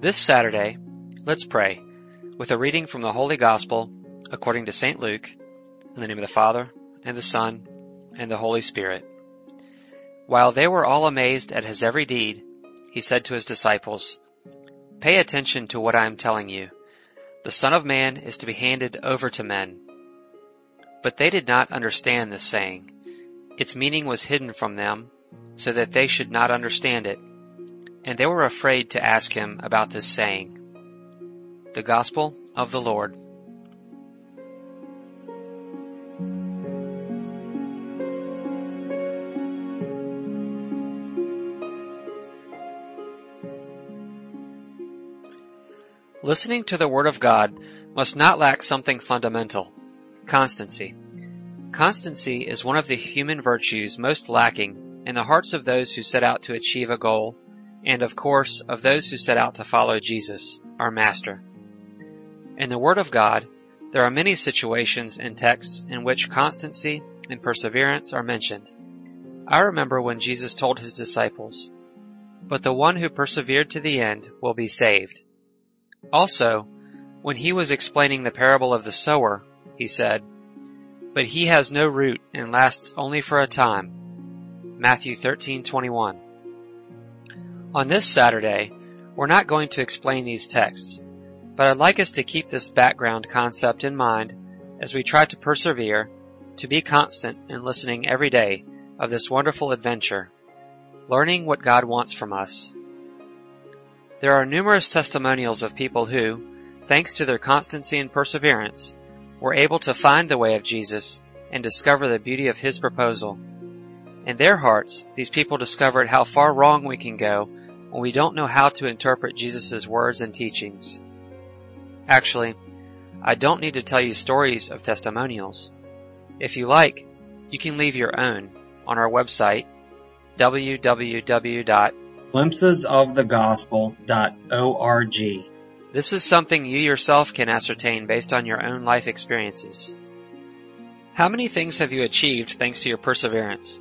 This Saturday, let's pray with a reading from the Holy Gospel according to St. Luke, in the name of the Father, and the Son, and the Holy Spirit. While they were all amazed at his every deed, he said to his disciples, "Pay attention to what I am telling you. The Son of Man is to be handed over to men." But they did not understand this saying. Its meaning was hidden from them, so that they should not understand it, and they were afraid to ask him about this saying. The Gospel of the Lord. Listening to the Word of God must not lack something fundamental: constancy. Constancy is one of the human virtues most lacking in the hearts of those who set out to achieve a goal, and of course of those who set out to follow Jesus, our Master. In the Word of God, there are many situations and texts in which constancy and perseverance are mentioned. I remember when Jesus told his disciples, "But the one who persevered to the end will be saved." Also, when he was explaining the parable of the sower, he said, "But he has no root and lasts only for a time." Matthew 13:21. On this Saturday, we're not going to explain these texts, but I'd like us to keep this background concept in mind as we try to persevere, to be constant in listening every day of this wonderful adventure, learning what God wants from us. There are numerous testimonials of people who, thanks to their constancy and perseverance, were able to find the way of Jesus and discover the beauty of his proposal. In their hearts, these people discovered how far wrong we can go when we don't know how to interpret Jesus' words and teachings. Actually, I don't need to tell you stories of testimonials. If you like, you can leave your own on our website, www.glimpsesofthegospel.org. This is something you yourself can ascertain based on your own life experiences. How many things have you achieved thanks to your perseverance?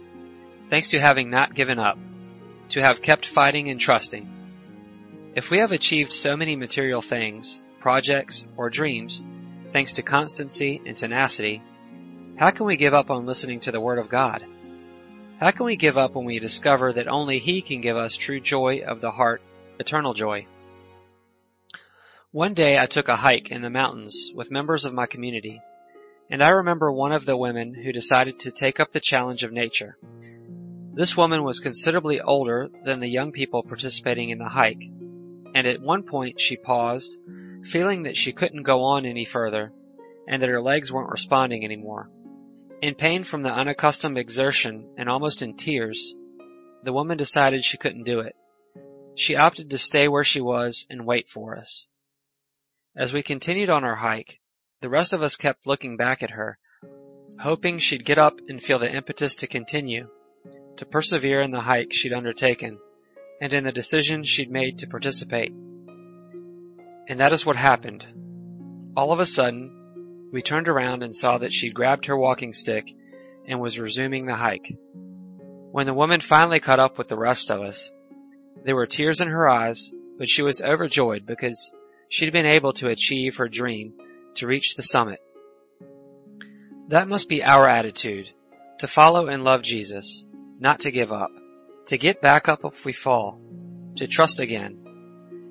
Thanks to having not given up, to have kept fighting and trusting. If we have achieved so many material things, projects, or dreams, thanks to constancy and tenacity, how can we give up on listening to the Word of God? How can we give up when we discover that only He can give us true joy of the heart, eternal joy? One day I took a hike in the mountains with members of my community, and I remember one of the women who decided to take up the challenge of nature. This woman was considerably older than the young people participating in the hike, and at one point she paused, feeling that she couldn't go on any further and that her legs weren't responding anymore. In pain from the unaccustomed exertion and almost in tears, the woman decided she couldn't do it. She opted to stay where she was and wait for us. As we continued on our hike, the rest of us kept looking back at her, hoping she'd get up and feel the impetus to continue, to persevere in the hike she'd undertaken, and in the decision she'd made to participate. And that is what happened. All of a sudden, we turned around and saw that she'd grabbed her walking stick and was resuming the hike. When the woman finally caught up with the rest of us, there were tears in her eyes, but she was overjoyed because she'd been able to achieve her dream to reach the summit. That must be our attitude, to follow and love Jesus, not to give up, to get back up if we fall, to trust again,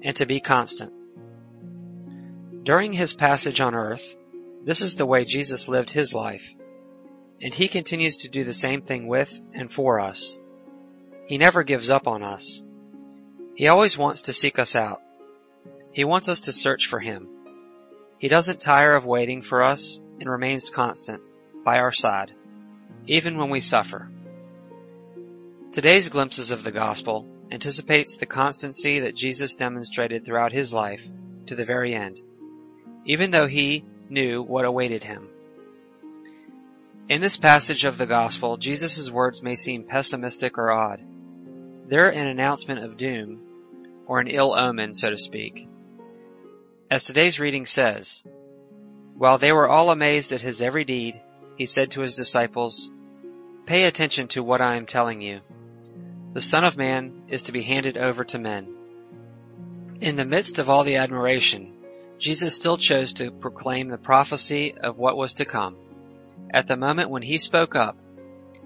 and to be constant. During his passage on earth, this is the way Jesus lived his life, and he continues to do the same thing with and for us. He never gives up on us. He always wants to seek us out. He wants us to search for him. He doesn't tire of waiting for us and remains constant by our side, even when we suffer. Today's Glimpses of the Gospel anticipates the constancy that Jesus demonstrated throughout his life to the very end, even though he knew what awaited him. In this passage of the Gospel, Jesus' words may seem pessimistic or odd. They're an announcement of doom, or an ill omen, so to speak. As today's reading says, "While they were all amazed at his every deed, he said to his disciples, 'Pay attention to what I am telling you. The Son of Man is to be handed over to men.'" In the midst of all the admiration, Jesus still chose to proclaim the prophecy of what was to come. At the moment when he spoke up,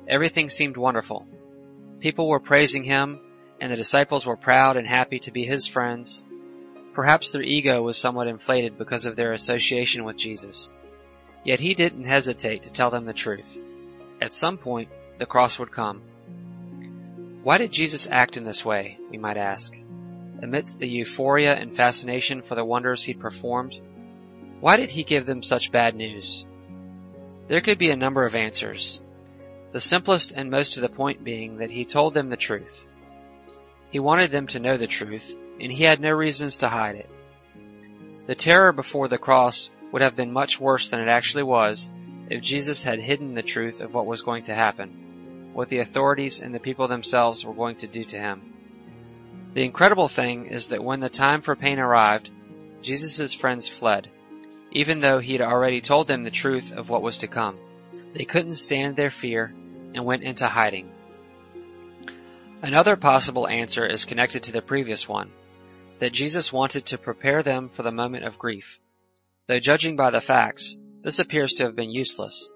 everything seemed wonderful. People were praising him, and the disciples were proud and happy to be his friends. Perhaps their ego was somewhat inflated because of their association with Jesus. Yet he didn't hesitate to tell them the truth. At some point, the cross would come. Why did Jesus act in this way, we might ask, amidst the euphoria and fascination for the wonders he'd performed? Why did he give them such bad news? There could be a number of answers, the simplest and most to the point being that he told them the truth. He wanted them to know the truth, and he had no reasons to hide it. The terror before the cross would have been much worse than it actually was if Jesus had hidden the truth of what was going to happen, what the authorities and the people themselves were going to do to him. The incredible thing is that when the time for pain arrived, Jesus' friends fled, even though he had already told them the truth of what was to come. They couldn't stand their fear and went into hiding. Another possible answer is connected to the previous one, that Jesus wanted to prepare them for the moment of grief. Though judging by the facts, this appears to have been useless.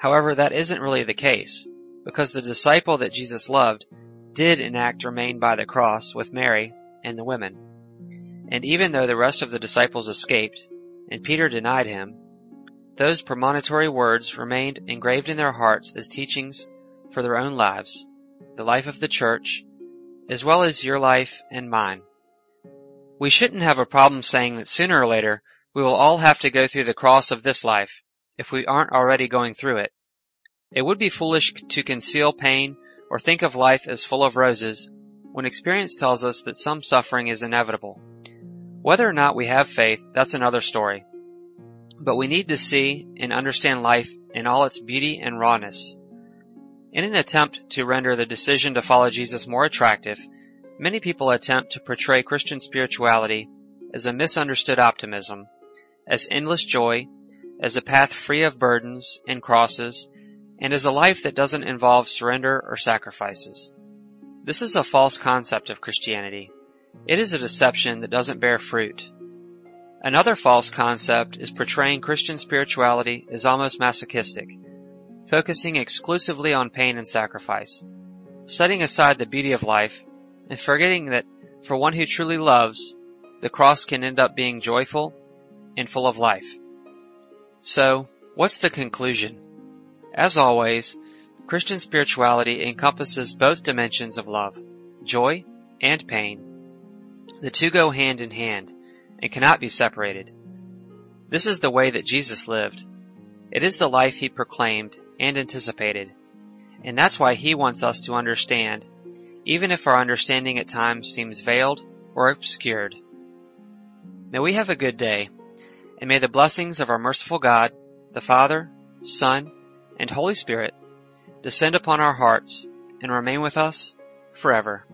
However, that isn't really the case, because the disciple that Jesus loved did enact remain by the cross with Mary and the women. And even though the rest of the disciples escaped, and Peter denied him, those premonitory words remained engraved in their hearts as teachings for their own lives, the life of the church, as well as your life and mine. We shouldn't have a problem saying that sooner or later we will all have to go through the cross of this life, if we aren't already going through it. It would be foolish to conceal pain or think of life as full of roses when experience tells us that some suffering is inevitable. Whether or not we have faith, that's another story. But we need to see and understand life in all its beauty and rawness. In an attempt to render the decision to follow Jesus more attractive, many people attempt to portray Christian spirituality as a misunderstood optimism, as endless joy, as a path free of burdens and crosses, and as a life that doesn't involve surrender or sacrifices. This is a false concept of Christianity. It is a deception that doesn't bear fruit. Another false concept is portraying Christian spirituality as almost masochistic, focusing exclusively on pain and sacrifice, setting aside the beauty of life, and forgetting that for one who truly loves, the cross can end up being joyful and full of life. So, what's the conclusion? As always, Christian spirituality encompasses both dimensions of love, joy and pain. The two go hand in hand and cannot be separated. This is the way that Jesus lived. It is the life he proclaimed and anticipated. And that's why he wants us to understand, even if our understanding at times seems veiled or obscured. May we have a good day, and may the blessings of our merciful God, the Father, Son, and Holy Spirit descend upon our hearts and remain with us forever.